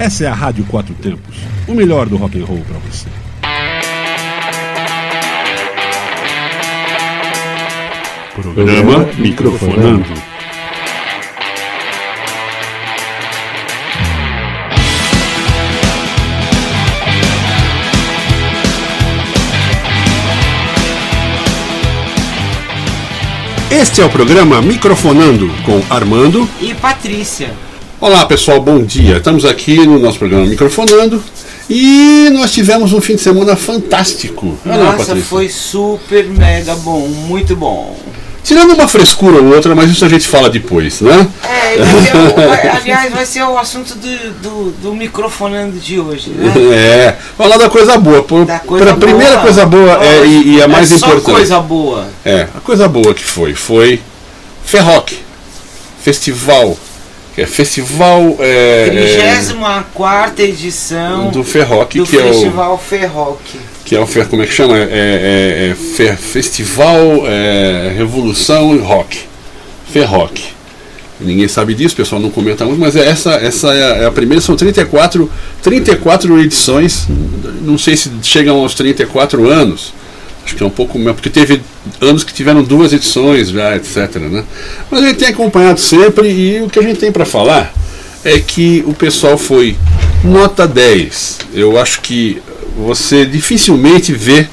Essa é a Rádio Quatro Tempos, o melhor do rock and roll para você. Programa Microfonando. Este é o programa Microfonando, com Armando e Patrícia. Olá pessoal, bom dia. Estamos aqui no nosso programa Microfonando e nós tivemos um fim de semana fantástico. Nossa, foi super mega bom, muito bom. Tirando uma frescura ou outra, mas isso a gente fala depois, né? Aliás, vai ser o assunto do Microfonando de hoje, né? É, falar da coisa boa. A primeira coisa boa e a mais importante. Só coisa boa. É, a coisa boa que foi Ferrock Festival. Que é Festival... 34ª edição do Ferrock, do que Festival Ferrock. Que é o como é que chama? Festival Revolução Rock. Ferrock. Ninguém sabe disso, o pessoal não comenta muito, mas essa é a primeira, são 34 edições, não sei se chegam aos 34 anos. Acho que é um pouco melhor, porque teve anos que tiveram 2 edições já, etc, né? Mas a gente tem acompanhado sempre e o que a gente tem para falar é que o pessoal foi nota 10. Eu acho que você dificilmente vê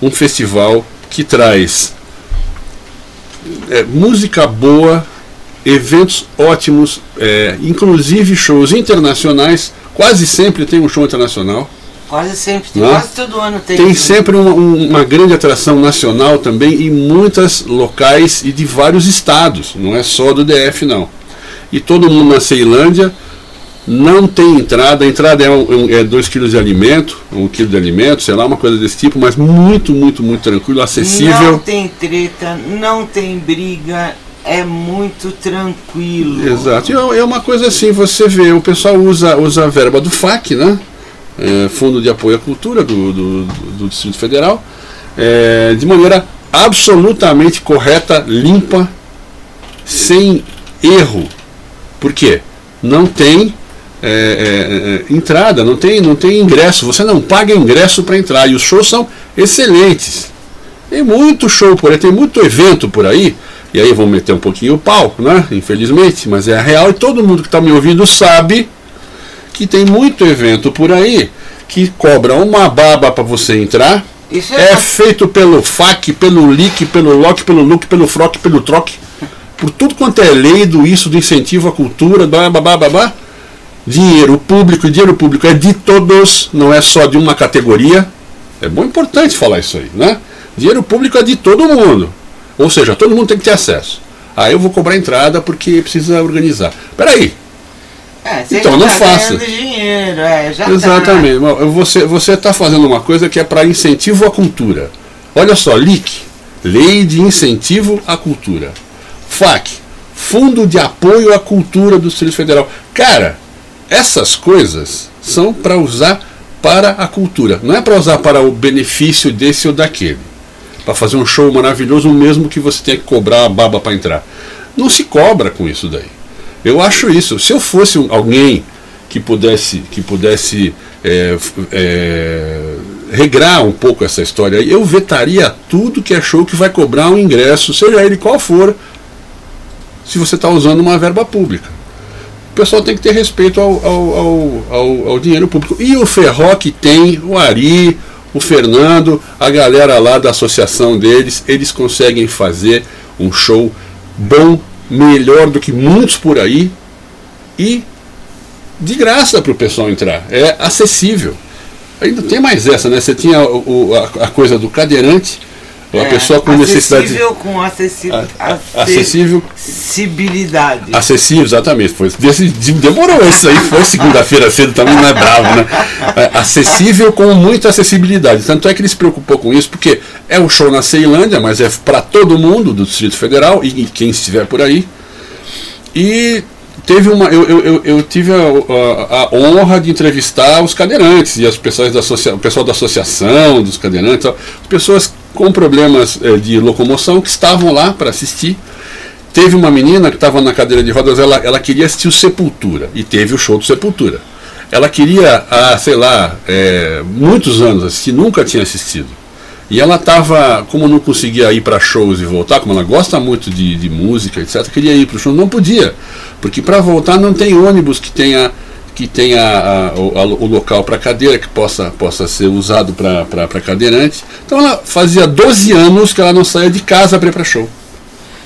um festival que traz música boa, eventos ótimos, inclusive shows internacionais. Quase sempre tem um show internacional. Quase sempre, quase todo ano tem sempre uma grande atração nacional também, e muitas locais e de vários estados, não é só do DF não. E todo mundo na Ceilândia não tem entrada, a entrada é 2 kg de alimento, 1 kg de alimento, sei lá, uma coisa desse tipo, mas muito, muito, muito tranquilo, acessível. Não tem treta, não tem briga, é muito tranquilo. Exato, e é uma coisa assim, você vê, o pessoal usa a verba do FAC, né? Fundo de Apoio à Cultura do Distrito Federal, de maneira absolutamente correta, limpa, sem erro. Por quê? Não tem entrada, não tem ingresso, você não paga ingresso para entrar, e os shows são excelentes. Tem muito show por aí, tem muito evento por aí, e aí vão meter um pouquinho o pau, né? Infelizmente, mas é a real, e todo mundo que está me ouvindo sabe que tem muito evento por aí que cobra uma baba para você entrar. Isso é feito pelo FAC, pelo LIC, pelo LOC, pelo NUC, pelo FROC, pelo TROC, por tudo quanto é lei do incentivo à cultura, babá. Dinheiro público é de todos, não é só de uma categoria. É bom, importante falar isso aí, né? Dinheiro público é de todo mundo, ou seja, todo mundo tem que ter acesso. Aí eu vou cobrar entrada porque precisa organizar. Peraí. Então não faça. Dinheiro, já. Exatamente. Tá. Você está fazendo uma coisa que é para incentivo à cultura. Olha só, LIC, Lei de Incentivo à Cultura. FAC, Fundo de Apoio à Cultura do Distrito Federal. Cara, essas coisas são para usar para a cultura. Não é para usar para o benefício desse ou daquele. Para fazer um show maravilhoso, mesmo que você tenha que cobrar a baba para entrar. Não se cobra com isso daí. Eu acho isso. Se eu fosse alguém que pudesse regrar um pouco essa história, eu vetaria tudo que é show que vai cobrar um ingresso, seja ele qual for, se você está usando uma verba pública. O pessoal tem que ter respeito ao dinheiro público. E o Ferrock tem, o Ari, o Fernando, a galera lá da associação deles, eles conseguem fazer um show bom, melhor do que muitos por aí, e de graça para o pessoal entrar, é acessível. Ainda tem mais essa, né? Você tinha a coisa do cadeirante, a pessoa com necessidade. Acessibilidade. Acessível, exatamente. Demorou isso aí, foi segunda-feira cedo, também não é bravo, né? Acessível com muita acessibilidade. Tanto é que ele se preocupou com isso, porque é um show na Ceilândia, mas é para todo mundo do Distrito Federal e quem estiver por aí. E teve eu tive a honra de entrevistar os cadeirantes e as pessoas o pessoal da associação dos cadeirantes, as pessoas com problemas de locomoção que estavam lá para assistir. Teve uma menina que estava na cadeira de rodas, ela queria assistir o Sepultura, e teve o show do Sepultura. ela queria, há, sei lá, muitos anos assistir, nunca tinha assistido. E ela estava, como não conseguia ir para shows e voltar, como ela gosta muito de música, etc., queria ir para o show, não podia, porque para voltar não tem ônibus que tenha o local para cadeira, que possa ser usado para cadeirante. Então ela fazia 12 anos que ela não saía de casa para ir para show.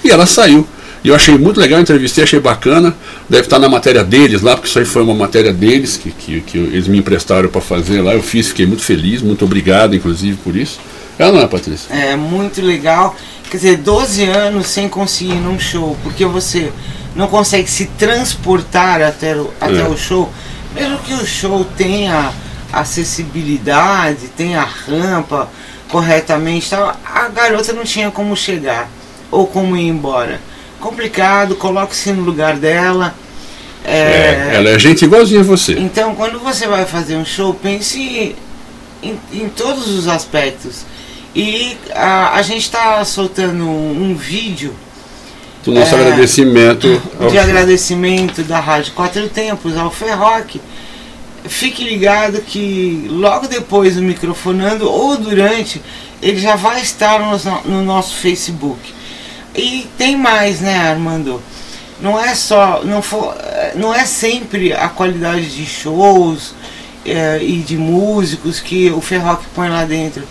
E ela saiu. E eu achei muito legal, entrevistei, achei bacana. Deve estar na matéria deles lá, porque isso aí foi uma matéria deles, que eles me emprestaram para fazer lá. Eu fiz, fiquei muito feliz, muito obrigado, inclusive, por isso. É, não é, Patrícia? É, muito legal. Quer dizer, 12 anos sem conseguir ir num show, porque você não consegue se transportar até o show. Mesmo que o show tenha acessibilidade, tenha rampa corretamente, a garota não tinha como chegar ou como ir embora. Complicado, coloque-se no lugar dela. Ela é gente igualzinha a você. Então, quando você vai fazer um show, pense em todos os aspectos. E a gente está soltando um vídeo do nosso agradecimento. De agradecimento da Rádio Quatro Tempos ao Ferrock. Fique ligado que logo depois do Microfonando ou durante, ele já vai estar no nosso Facebook. E tem mais, né, Armando? Não é sempre a qualidade de shows e de músicos que o Ferrock põe lá dentro.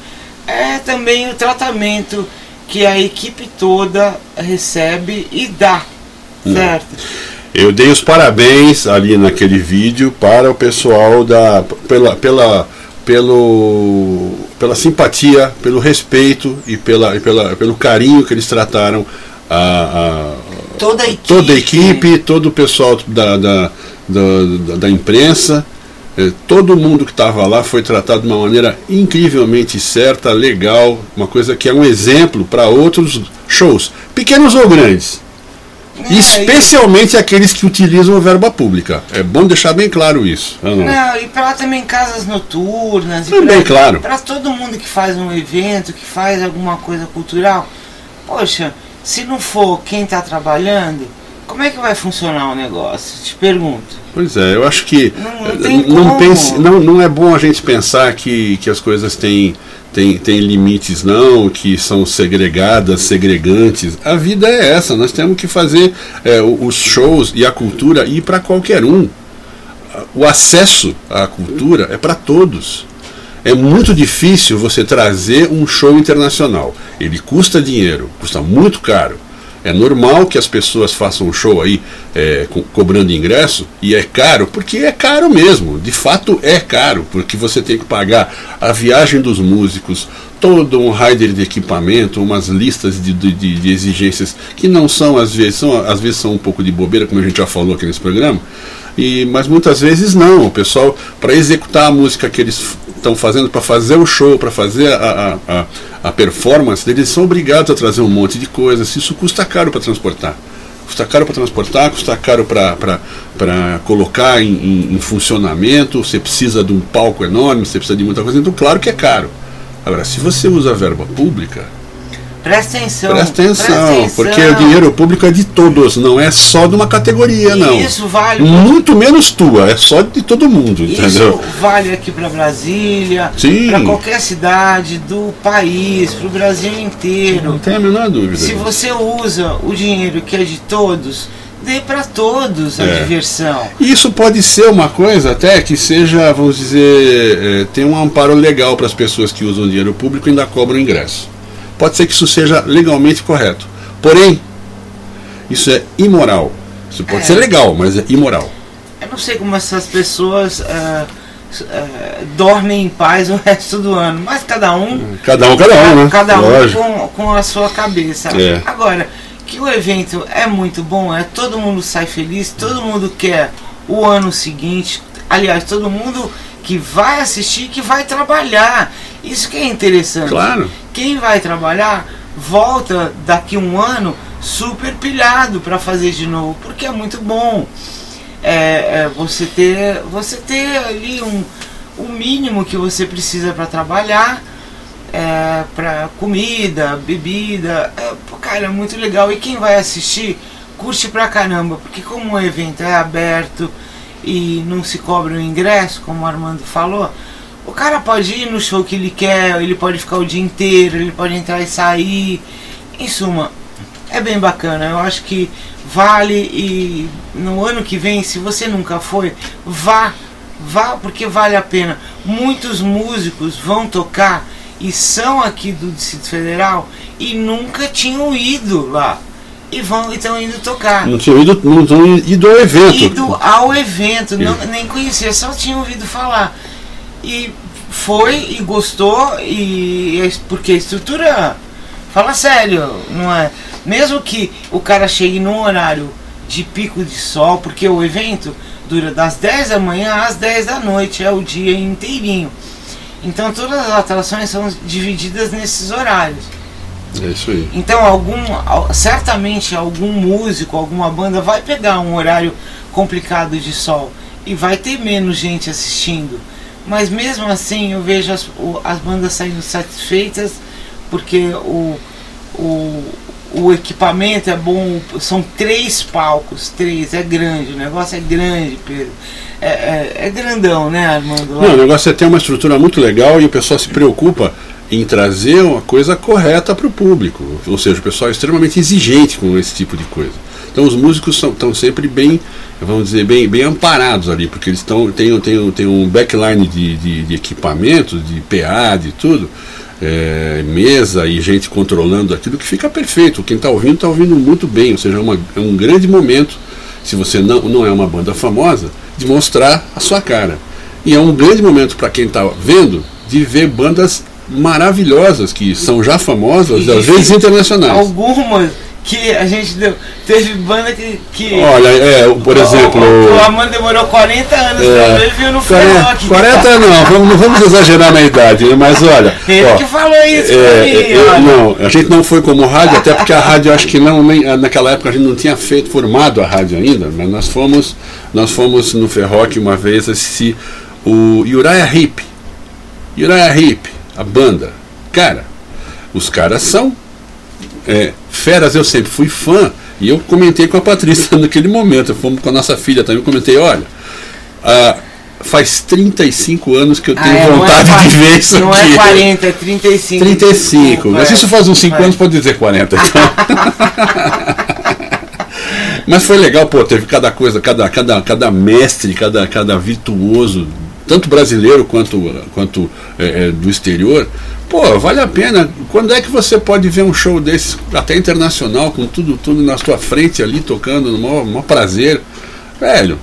É também o tratamento que a equipe toda recebe e dá, certo? Eu dei os parabéns ali naquele vídeo para o pessoal pela simpatia, pelo respeito e pelo carinho que eles trataram toda a equipe, todo o pessoal da imprensa, todo mundo que estava lá foi tratado de uma maneira incrivelmente certa, legal, uma coisa que é um exemplo para outros shows, pequenos ou grandes. Especialmente aqueles que utilizam a verba pública. É bom deixar bem claro isso. Não, e para lá também casas noturnas. Também, claro. Para todo mundo que faz um evento, que faz alguma coisa cultural. Poxa, se não for quem está trabalhando, como é que vai funcionar o negócio? Te pergunto. Pois é, eu acho que não é bom a gente pensar que as coisas têm limites, não, que são segregadas, segregantes. A vida é essa, nós temos que fazer os shows e a cultura ir para qualquer um. O acesso à cultura é para todos. É muito difícil você trazer um show internacional. Ele custa dinheiro, custa muito caro. É normal que as pessoas façam um show aí cobrando ingresso, e é caro, porque é caro mesmo, de fato é caro, porque você tem que pagar a viagem dos músicos, todo um rider de equipamento, umas listas de exigências que não são, às vezes são um pouco de bobeira, como a gente já falou aqui nesse programa, mas muitas vezes não, o pessoal, para executar a música que eles estão fazendo, para fazer o show, para fazer a performance deles, são obrigados a trazer um monte de coisas, isso custa caro para transportar. Custa caro para transportar, custa caro para colocar em funcionamento, você precisa de um palco enorme, você precisa de muita coisa, então claro que é caro. Agora, se você usa a verba pública, presta atenção, porque o dinheiro público é de todos, não é só de uma categoria, não. Isso vale muito menos tua, é só de todo mundo, entendeu? Isso vale aqui para Brasília, para qualquer cidade do país, para o Brasil inteiro. Não tem a menor dúvida. Se você usa o dinheiro que é de todos, dê para todos a diversão. Isso pode ser uma coisa até que seja, vamos dizer, tem um amparo legal para as pessoas que usam dinheiro público e ainda cobram ingresso. Pode ser que isso seja legalmente correto. Porém, isso é imoral. Isso pode ser legal, mas é imoral. Eu não sei como essas pessoas dormem em paz o resto do ano, mas cada um, né? Cada um com a sua cabeça. É. Agora, que o evento é muito bom, todo mundo sai feliz, todo mundo quer o ano seguinte, aliás, todo mundo que vai assistir, que vai trabalhar, isso que é interessante. Claro. Quem vai trabalhar, volta daqui um ano super pilhado para fazer de novo, porque é muito bom você ter ali o mínimo que você precisa para trabalhar, para comida, bebida, cara, é muito legal. E quem vai assistir, curte pra caramba, porque como o evento é aberto, e não se cobra o ingresso, como o Armando falou, o cara pode ir no show que ele quer, ele pode ficar o dia inteiro, ele pode entrar e sair, em suma, é bem bacana, eu acho que vale. E no ano que vem, se você nunca foi, vá, porque vale a pena. Muitos músicos vão tocar e são aqui do Distrito Federal e nunca tinham ido lá e estão indo tocar. Não tinham ido, não tinham ido ao evento. Não, nem conhecia, só tinham ouvido falar. E foi e gostou, e porque a estrutura, fala sério, não é? Mesmo que o cara chegue num horário de pico de sol, porque o evento dura das 10 da manhã às 10 da noite, é o dia inteirinho. Então todas as atrações são divididas nesses horários. É isso aí. Então certamente algum músico, alguma banda vai pegar um horário complicado de sol e vai ter menos gente assistindo. Mas mesmo assim eu vejo as bandas saindo satisfeitas, porque o equipamento é bom, são 3 palcos, 3, é grande, o negócio é grande, Pedro. É grandão, né, Armando? Não, o negócio é ter uma estrutura muito legal e o pessoal se preocupa em trazer uma coisa correta para o público. Ou seja, o pessoal é extremamente exigente com esse tipo de coisa. Então os músicos estão sempre bem, vamos dizer, bem amparados ali, porque eles têm um backline de equipamentos, de PA, de tudo. Mesa e gente controlando aquilo, que fica perfeito. Quem está ouvindo muito bem. Ou seja, é um grande momento, se você não é uma banda famosa, de mostrar a sua cara. E é um grande momento para quem está vendo, de ver bandas maravilhosas que são já famosas e às vezes internacionais. Algumas que a gente teve banda que olha, por exemplo, o Armando demorou 40 anos pra ele vir no Ferrock. 40 não vamos exagerar na idade, mas olha. Ele que falou isso pra mim. Não, a gente não foi como rádio, até porque a rádio, acho que naquela época a gente não tinha formado a rádio ainda, mas nós fomos no Ferrock uma vez assistir o Uriah Heep, a banda. Cara, os caras são feras, eu sempre fui fã, e eu comentei com a Patrícia naquele momento, fomos com a nossa filha também, eu comentei, olha, faz 35 anos que eu tenho vontade de ver isso não aqui. Não é 40, é 35. 35, mas isso faz uns 5 anos, pode dizer 40. Então. Mas foi legal, pô, teve cada coisa, cada mestre, cada virtuoso, tanto brasileiro quanto do exterior. Pô, vale a pena. Quando é que você pode ver um show desse, até internacional, com tudo na sua frente ali, tocando, no maior prazer? Velho,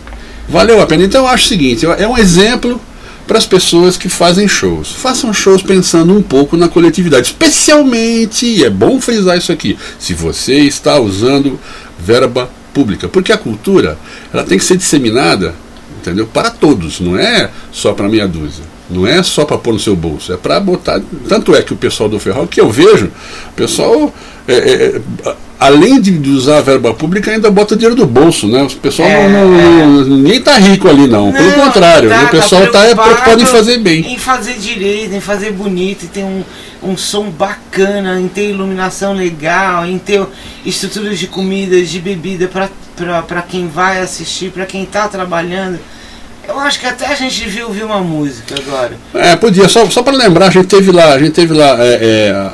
valeu a pena. Então eu acho o seguinte, é um exemplo para as pessoas que fazem shows. Façam shows pensando um pouco na coletividade. Especialmente, e é bom frisar isso aqui, se você está usando verba pública. Porque a cultura, ela tem que ser disseminada, entendeu? Para todos, não é só para meia dúzia. Não é só para pôr no seu bolso, é para botar. Tanto é que o pessoal do Ferrock, que eu vejo, o pessoal, além de usar a verba pública, ainda bota dinheiro do bolso, né? O pessoal ninguém está rico ali, não. Pelo contrário, o pessoal está preocupado em fazer bem. Em fazer direito, em fazer bonito, em ter um som bacana, em ter iluminação legal, em ter estruturas de comida, de bebida para quem vai assistir, para quem está trabalhando. Eu acho que até a gente devia ouvir uma música agora. Podia, só para lembrar, a gente teve lá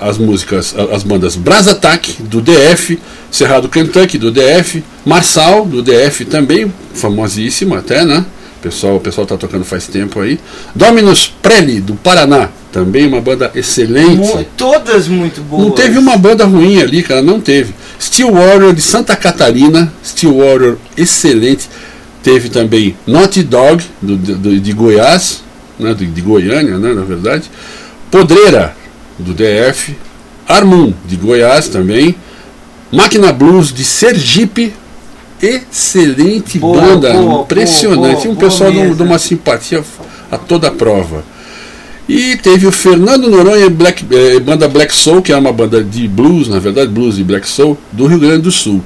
as músicas, as bandas Brass Attack, do DF, Cerrado Kentucky, do DF, Marçal, do DF também, famosíssima até, né? O pessoal tá tocando faz tempo aí. Dominus Prelli, do Paraná, também uma banda excelente. Todas muito boas. Não teve uma banda ruim ali, cara, não teve. Steel Warrior, de Santa Catarina, Steel Warrior, excelente. Teve também Naughty Dog, de Goiás, né, de Goiânia, né, na verdade. Podreira, do DF. Armun, de Goiás também. Máquina Blues, de Sergipe. Excelente banda, impressionante. Um pessoal de uma simpatia a toda prova. E teve o Fernando Noronha, banda Black Soul, que é uma banda de blues, na verdade, blues e Black Soul, do Rio Grande do Sul.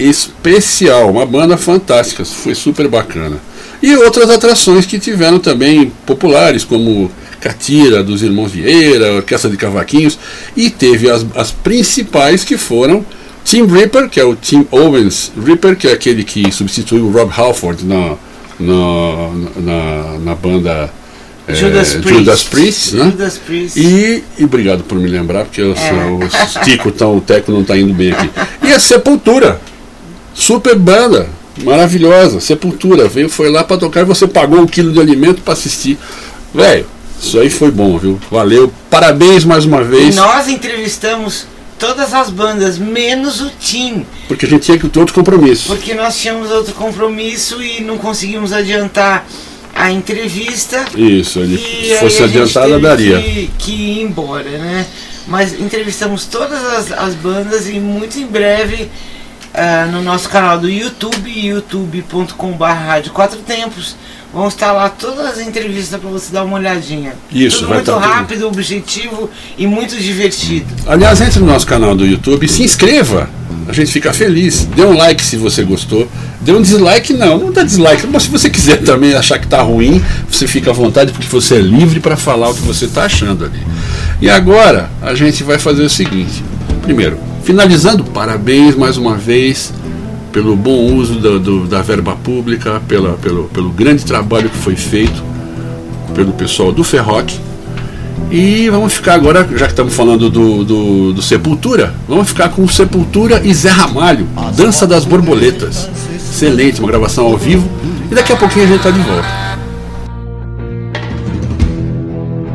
Especial, uma banda fantástica, foi super bacana. E outras atrações que tiveram também populares, como Catira dos Irmãos Vieira, Orquestra de Cavaquinhos, e teve as principais, que foram Tim Ripper, que é o Tim Owens Ripper, que é aquele que substituiu o Rob Halford na na banda Judas Priest, né? Judas Priest. E obrigado por me lembrar, porque o Tico, o Teco não está indo bem aqui. E a Sepultura, super banda, maravilhosa. Sepultura veio, foi lá para tocar e você pagou 1 quilo de alimento para assistir. Velho, isso aí foi bom, viu? Valeu, parabéns mais uma vez. E nós entrevistamos todas as bandas, menos o Tim. Porque a gente tinha outro compromisso. Porque nós tínhamos outro compromisso e não conseguimos adiantar a entrevista. Isso, se fosse adiantada, daria. Que ir embora, né? Mas entrevistamos todas as bandas e muito em breve no nosso canal do YouTube, youtube.com/Rádio Quatro Tempos, vão estar lá todas as entrevistas para você dar uma olhadinha. Isso, tudo vai muito rápido, objetivo e muito divertido. Aliás, entre no nosso canal do YouTube, se inscreva, a gente fica feliz. Dê um like se você gostou, dê um dislike, não dá dislike, mas se você quiser também achar que tá ruim, você fica à vontade, porque você é livre para falar o que você tá achando ali. E agora a gente vai fazer o seguinte. Primeiro, finalizando, parabéns mais uma vez pelo bom uso da verba pública, pelo grande trabalho que foi feito pelo pessoal do Ferrock. E vamos ficar agora, já que estamos falando do Sepultura, vamos ficar com Sepultura e Zé Ramalho, Dança das Borboletas. Excelente, uma gravação ao vivo, e daqui a pouquinho a gente está de volta.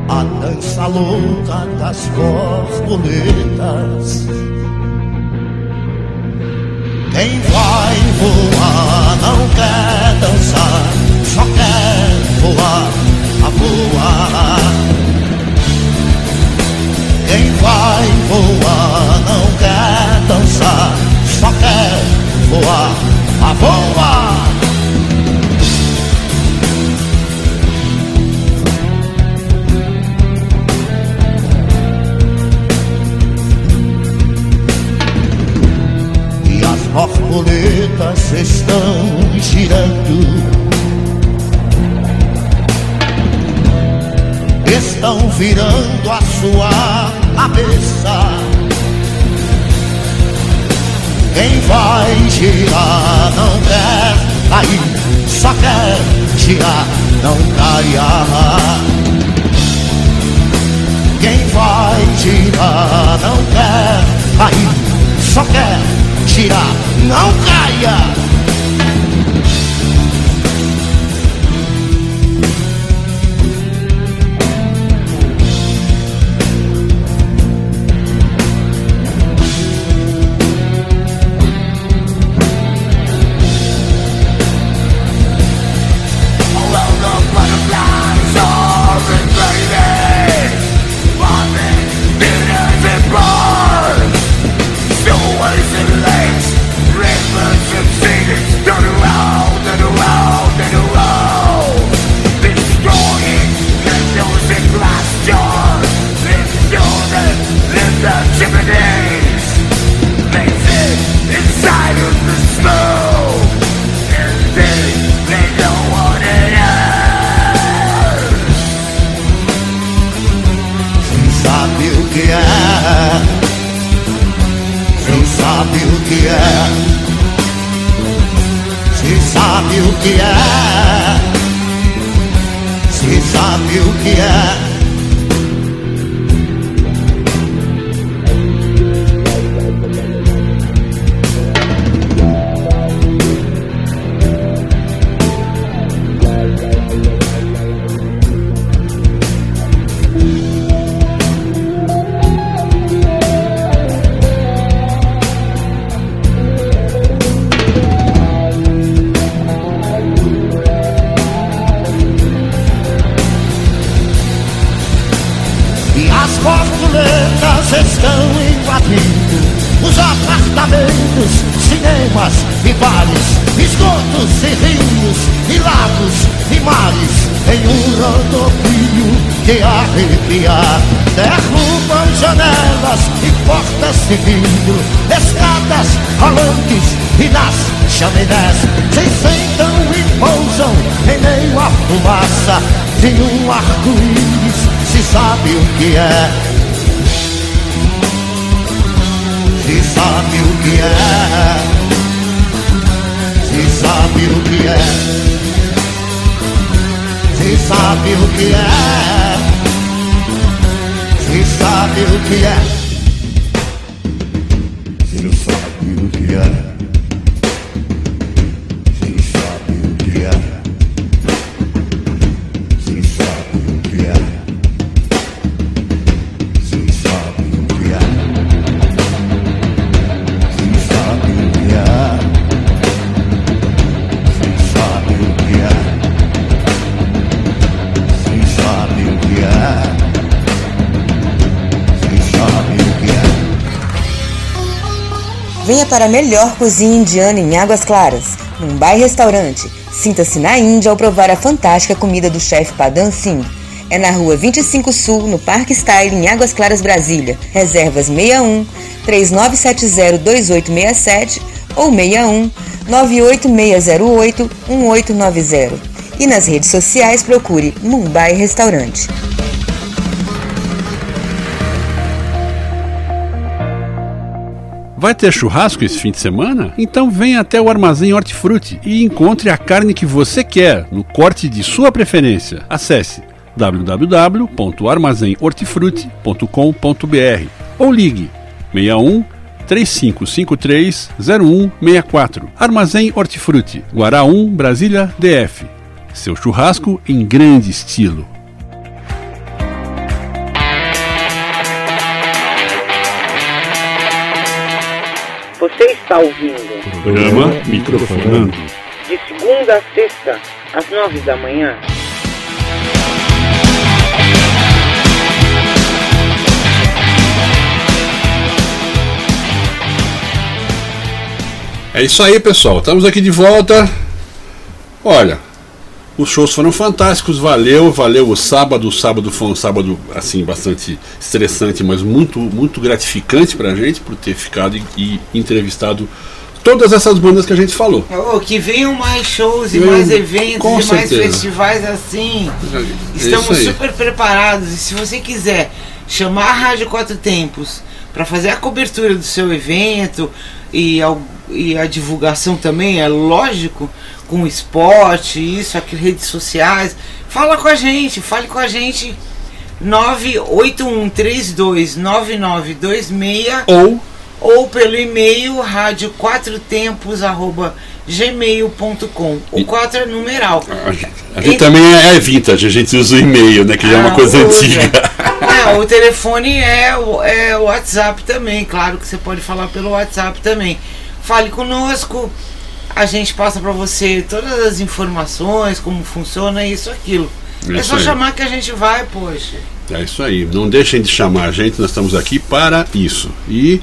A dança louca das borboletas, quem vai voar não quer dançar, só quer voar, a voar. Quem vai voar não quer dançar, só quer voar, a voar. Borboletas estão girando, estão virando a sua cabeça. Quem vai girar não quer cair, só quer girar, não caia. Quem vai girar não quer cair, só quer girar, não caia. Se sabe o que é, sabe o que é, se sabe o que é, se sabe o que é. Venha para a melhor cozinha indiana em Águas Claras, Mumbai Restaurante. Sinta-se na Índia ao provar a fantástica comida do chefe Padan Singh. É na Rua 25 Sul, no Parque Style, em Águas Claras, Brasília. Reservas 61-3970-2867 ou 61-98608-1890. E nas redes sociais procure Mumbai Restaurante. Vai ter churrasco esse fim de semana? Então venha até o Armazém Hortifruti e encontre a carne que você quer, no corte de sua preferência. Acesse www.armazemhortifruti.com.br ou ligue 61-3553-0164. Armazém Hortifruti, Guará 1, Brasília, DF. Seu churrasco em grande estilo. Você está ouvindo programa Microfonando, de segunda a sexta, às 9 da manhã. É isso aí, pessoal, estamos aqui de volta. Olha, os shows foram fantásticos, valeu o sábado. O sábado foi um sábado assim bastante estressante, mas muito gratificante pra gente por ter ficado e entrevistado todas essas bandas que a gente falou. Oh, que venham mais shows e mais eventos e certeza. Mais festivais assim. Estamos super preparados. E se você quiser chamar a Rádio Quatro Tempos para fazer a cobertura do seu evento e a divulgação também, é lógico, com esporte, isso, aqui, redes sociais, fale com a gente, 981329926 ou pelo e-mail radioquatrotempos@gmail.com. O 4 é numeral. A gente também é vintage, a gente usa o e-mail, né, que já é uma coisa antiga. É, o telefone é o WhatsApp também, claro que você pode falar pelo WhatsApp também. Fale conosco, a gente passa para você todas as informações, como funciona isso, aquilo. É só chamar que a gente vai, poxa. É isso aí, não deixem de chamar a gente, nós estamos aqui para isso. E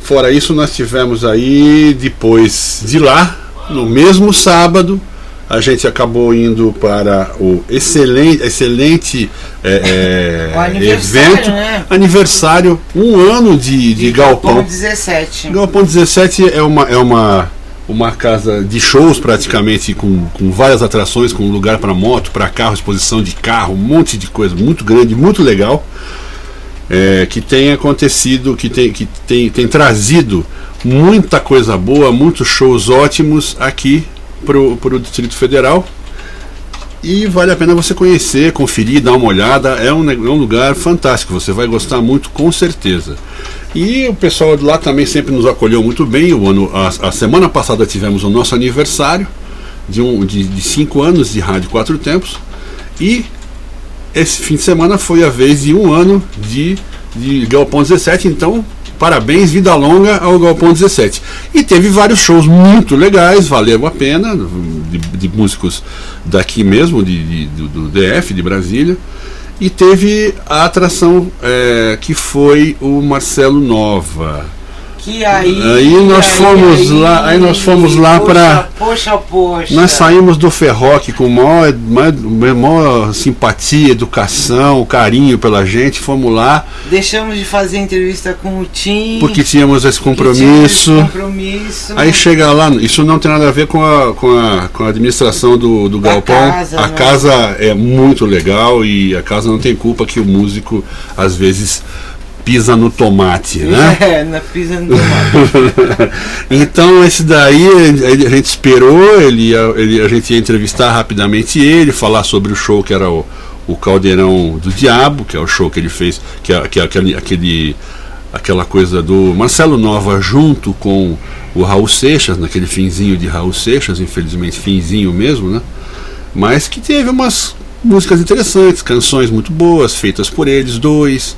fora isso, nós tivemos aí, depois de lá, no mesmo sábado, a gente acabou indo para o excelente o aniversário, evento, né? Aniversário, um ano de Galpão. Galpão 17. Galpão 17 é uma casa de shows praticamente, com várias atrações, com lugar para moto, para carro, exposição de carro, um monte de coisa, muito grande, muito legal, que tem trazido muita coisa boa, muitos shows ótimos aqui pro Distrito Federal, e vale a pena você conhecer, conferir, dar uma olhada. É um lugar fantástico, você vai gostar muito, com certeza. E o pessoal de lá também sempre nos acolheu muito bem. A semana passada tivemos o nosso aniversário de 5 anos de Rádio Quatro Tempos, e esse fim de semana foi a vez de um ano de Galpão 17, então parabéns, vida longa ao Galpão 17. E teve vários shows muito legais, valeu a pena, de músicos daqui mesmo, do DF, de Brasília. E teve a atração que foi o Marcelo Nova. Que nós fomos lá para. Poxa. Nós saímos do Ferrock com maior simpatia, educação, carinho pela gente, fomos lá. Deixamos de fazer entrevista com o Tim, porque tínhamos esse compromisso. Aí chega lá, isso não tem nada a ver com a administração do Galpão. A casa é muito legal, e a casa não tem culpa que o músico às vezes pisa no tomate, né? É, na pisa no tomate. Então esse daí a gente esperou, a gente ia entrevistar rapidamente ele, falar sobre o show que era o Caldeirão do Diabo, que é o show que ele fez, aquela coisa do Marcelo Nova junto com o Raul Seixas, naquele finzinho de Raul Seixas, infelizmente finzinho mesmo, né? Mas que teve umas músicas interessantes, canções muito boas, feitas por eles dois.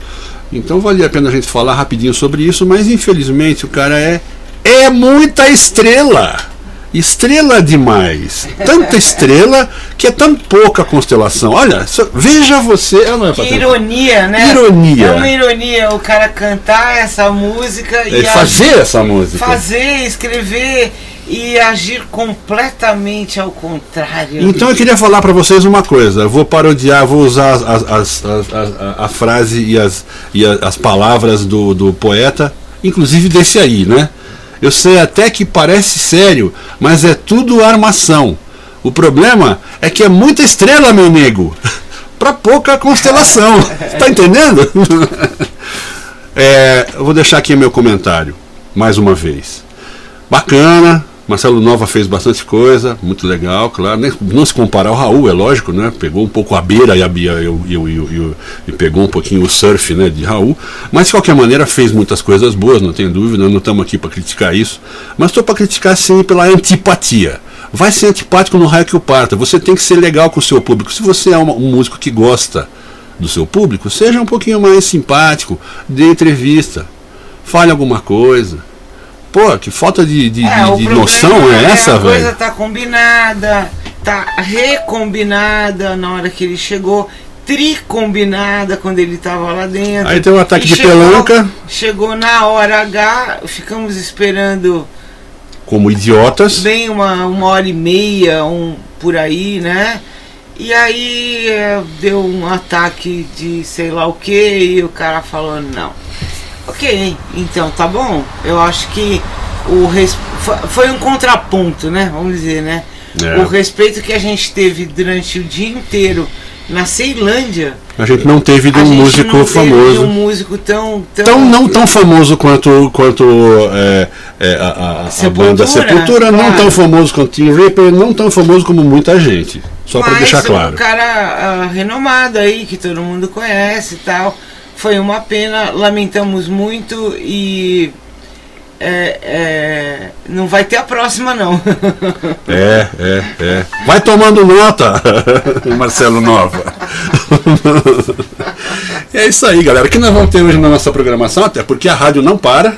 Então valia a pena a gente falar rapidinho sobre isso, mas infelizmente o cara é muita estrela. Estrela demais. Tanta estrela que é tão pouca constelação. Olha, veja você. Que ironia, né? Ironia. É uma ironia o cara cantar essa música e fazer essa música. Fazer, escrever e agir completamente ao contrário. Então eu queria falar para vocês uma coisa. Eu vou parodiar, vou usar a frase e as palavras do poeta, inclusive desse aí, né? Eu sei até que parece sério, mas é tudo armação. O problema é que é muita estrela, meu nego, para pouca constelação. Tá entendendo? Eu vou deixar aqui meu comentário, mais uma vez. Bacana, Marcelo Nova fez bastante coisa, muito legal, claro. Não se comparar ao Raul, é lógico, né? Pegou um pouco a beira e pegou um pouquinho o surf, né, de Raul. Mas de qualquer maneira fez muitas coisas boas, não tem dúvida. Não estamos aqui para criticar isso, mas estou para criticar sim pela antipatia. Vai ser antipático no raio que o parta. Você tem que ser legal com o seu público. Se você é um músico que gosta do seu público, seja um pouquinho mais simpático, dê entrevista, fale alguma coisa. Pô, que falta de noção é essa, velho? A coisa tá combinada, tá recombinada na hora que ele chegou, tricombinada quando ele tava lá dentro. Aí tem um ataque de pelanca. Chegou na hora H, ficamos esperando como idiotas. Bem uma hora e meia, por aí, né? E aí deu um ataque de sei lá o que e o cara falando não. Ok, então tá bom. Eu acho que foi um contraponto, né? Vamos dizer, né? É. O respeito que a gente teve durante o dia inteiro na Ceilândia. A gente não teve de um músico não famoso. Teve de um músico tão não tão famoso quanto a banda Sepultura, claro. Não tão famoso quanto Tim Ripper, não tão famoso como muita gente. Só para deixar claro. Um cara renomado aí que todo mundo conhece e tal. Foi uma pena, lamentamos muito e não vai ter a próxima não. Vai tomando nota, Marcelo Nova. É isso aí, galera. O que nós vamos ter hoje na nossa programação, até porque a rádio não para.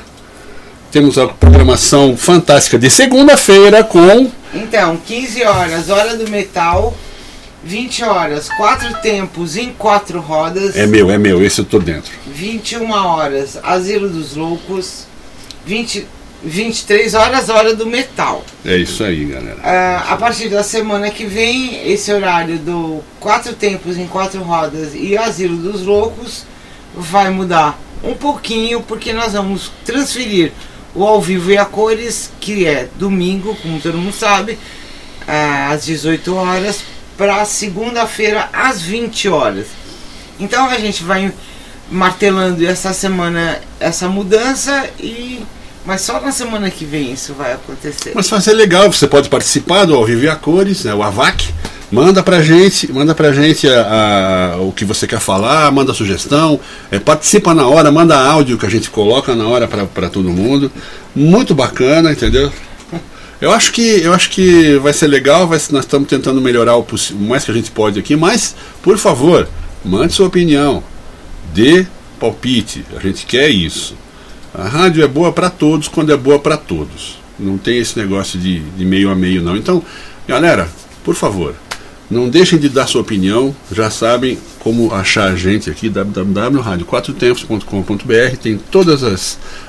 Temos a programação fantástica de segunda-feira com... Então, 15 horas, Hora do Metal... 20 horas, 4 tempos em 4 rodas. É meu, esse eu tô dentro. 21 horas, Asilo dos Loucos. 23 horas, Hora do Metal. É isso aí, galera. A partir da semana que vem, esse horário do 4 tempos em 4 rodas e Asilo dos Loucos vai mudar um pouquinho, porque nós vamos transferir o Ao Vivo e a Cores, que é domingo, como todo mundo sabe, às 18 horas. Para segunda-feira às 20 horas. Então a gente vai martelando essa semana essa mudança mas só na semana que vem isso vai acontecer. Mas vai ser legal, você pode participar do Ao Vivo e a Cores, né, o AVAC. Manda pra gente o que você quer falar, manda sugestão, participa na hora, manda áudio que a gente coloca na hora para todo mundo. Muito bacana, entendeu? Eu acho que vai ser legal, nós estamos tentando melhorar o mais que a gente pode aqui, mas, por favor, mande sua opinião, dê palpite, a gente quer isso. A rádio é boa para todos quando é boa para todos, não tem esse negócio de meio a meio não. Então, galera, por favor, não deixem de dar sua opinião, já sabem como achar a gente aqui, www.radioquatrotempos.com.br, tem todas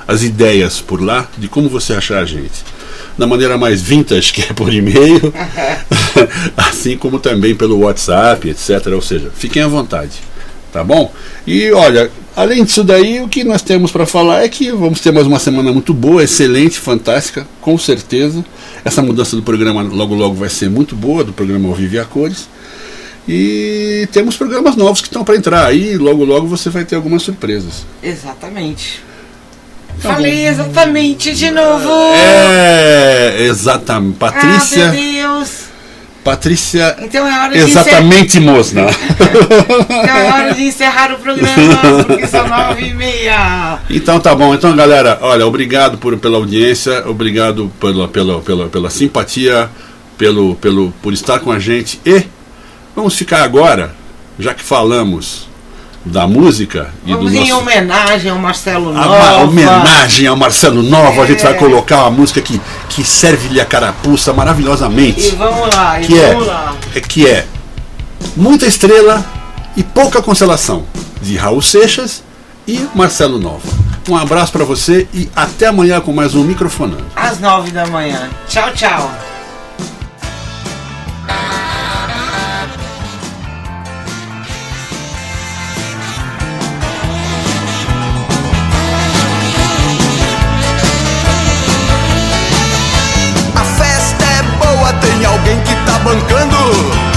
as ideias por lá de como você achar a gente. Da maneira mais vintage, que é por e-mail, assim como também pelo WhatsApp, etc. Ou seja, fiquem à vontade, tá bom? E olha, além disso daí, o que nós temos para falar é que vamos ter mais uma semana muito boa, excelente, fantástica, com certeza. Essa mudança do programa logo logo vai ser muito boa, do programa Ao Vivo e a Cores. E temos programas novos que estão para entrar aí, logo logo você vai ter algumas surpresas. Exatamente. Tá. Falei bom. Exatamente de novo. É, exatamente. Patrícia. Ah, meu Deus. Patrícia, então é hora de exatamente Mosna. Então é hora de encerrar o programa, porque são 9h30. Então tá bom. Então, galera, olha, obrigado pela audiência, obrigado pela simpatia, por estar com a gente. E vamos ficar agora, já que falamos da música e vamos do em nosso... homenagem ao Marcelo Nova. Homenagem ao Marcelo Nova, é. A gente vai colocar uma música que serve-lhe a carapuça maravilhosamente. E vamos lá, que é Muita Estrela e Pouca Constelação, de Raul Seixas e Marcelo Nova. Um abraço para você e até amanhã com mais um Microfonando. Às 9h. Tchau, tchau. Bancando.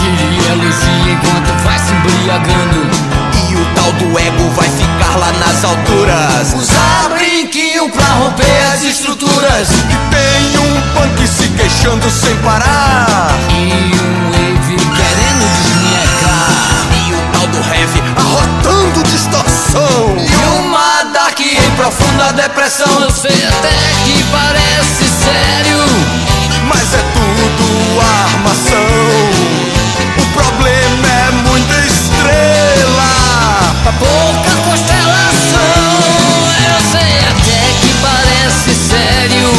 Queria Luzia enquanto vai se embriagando. E o tal do ego vai ficar lá nas alturas. Usar brinquinho pra romper as estruturas. E tem um punk se queixando sem parar. E um wave querendo desnecar. E o tal do heavy arrotando distorção. E uma dark em profunda depressão. Eu sei até que parece sério, mas é tudo armação. O problema é muita estrela, pouca constelação. Eu sei até que parece sério,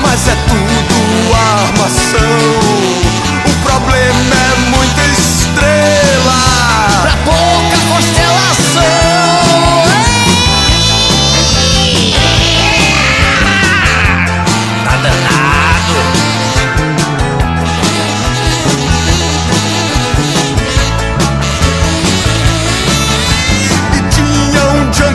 mas é tudo armação. O problema é muita estrela, pra pouca constelação. Tá danado.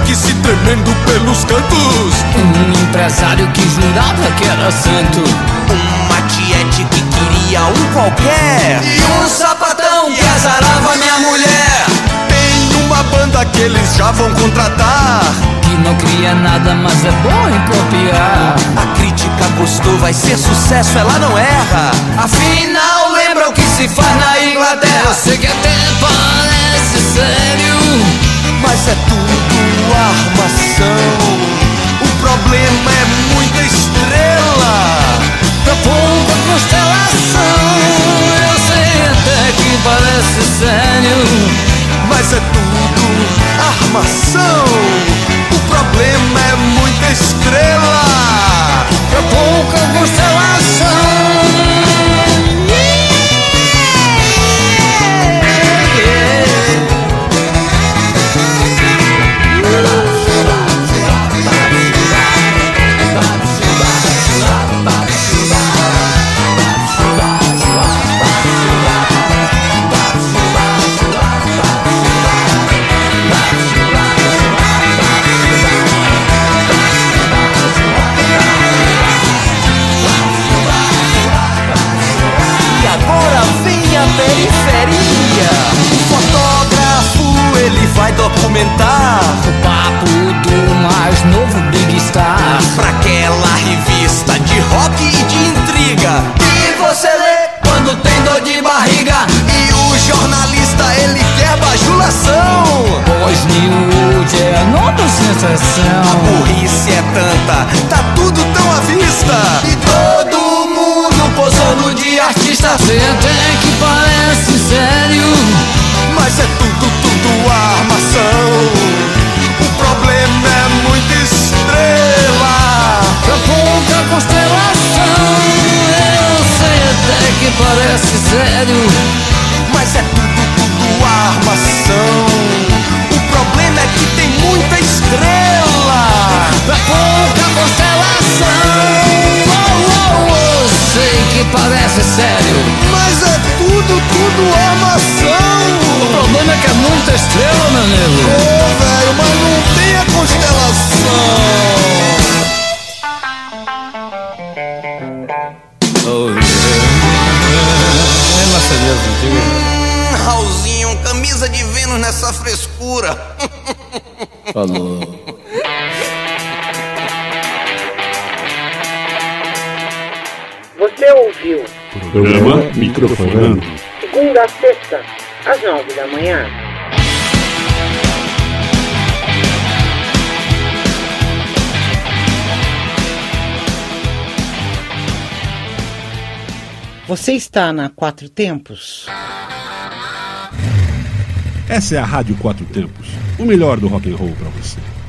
Que se tremendo pelos cantos. Um empresário que jurava que era santo. Uma tiete que queria um qualquer. E um sapatão que azarava minha mulher. Tem uma banda que eles já vão contratar, que não cria nada, mas é bom impropriar. A crítica gostou, vai ser sucesso, ela não erra. Afinal, lembra o que se faz na Inglaterra. Eu sei que até parece sério, mas é tudo armação. O problema é muita estrela, pra pouca constelação. Eu sei até que parece sério, mas é tudo armação. O problema é muita estrela, pra pouca constelação. Vai documentar o papo do mais novo Big Star, pra aquela revista de rock e de intriga que você lê quando tem dor de barriga. E o jornalista, ele quer bajulação, pois New Old é a nova sensação. A burrice é tanta, tá tudo tão à vista, e todo mundo posando de artista. Sei até que parece sério, mas é tudo armação. O problema é muita estrela, pra pouca constelação. Eu sei até que parece sério, mas é tudo armação. O problema é que tem muita estrela, pra pouca constelação. Eu sei que parece sério, mas é tudo armação. O problema é que é muita estrela, meu nego. Velho, mas não tem a constelação. Oh, yeah. É nossa, Deus, diga. Raulzinho, camisa de Vênus nessa frescura. Falou. Você ouviu? Programa Microfonando. Segunda a sexta, às 9 da manhã. Você está na Quatro Tempos? Essa é a Rádio Quatro Tempos, o melhor do rock and roll para você.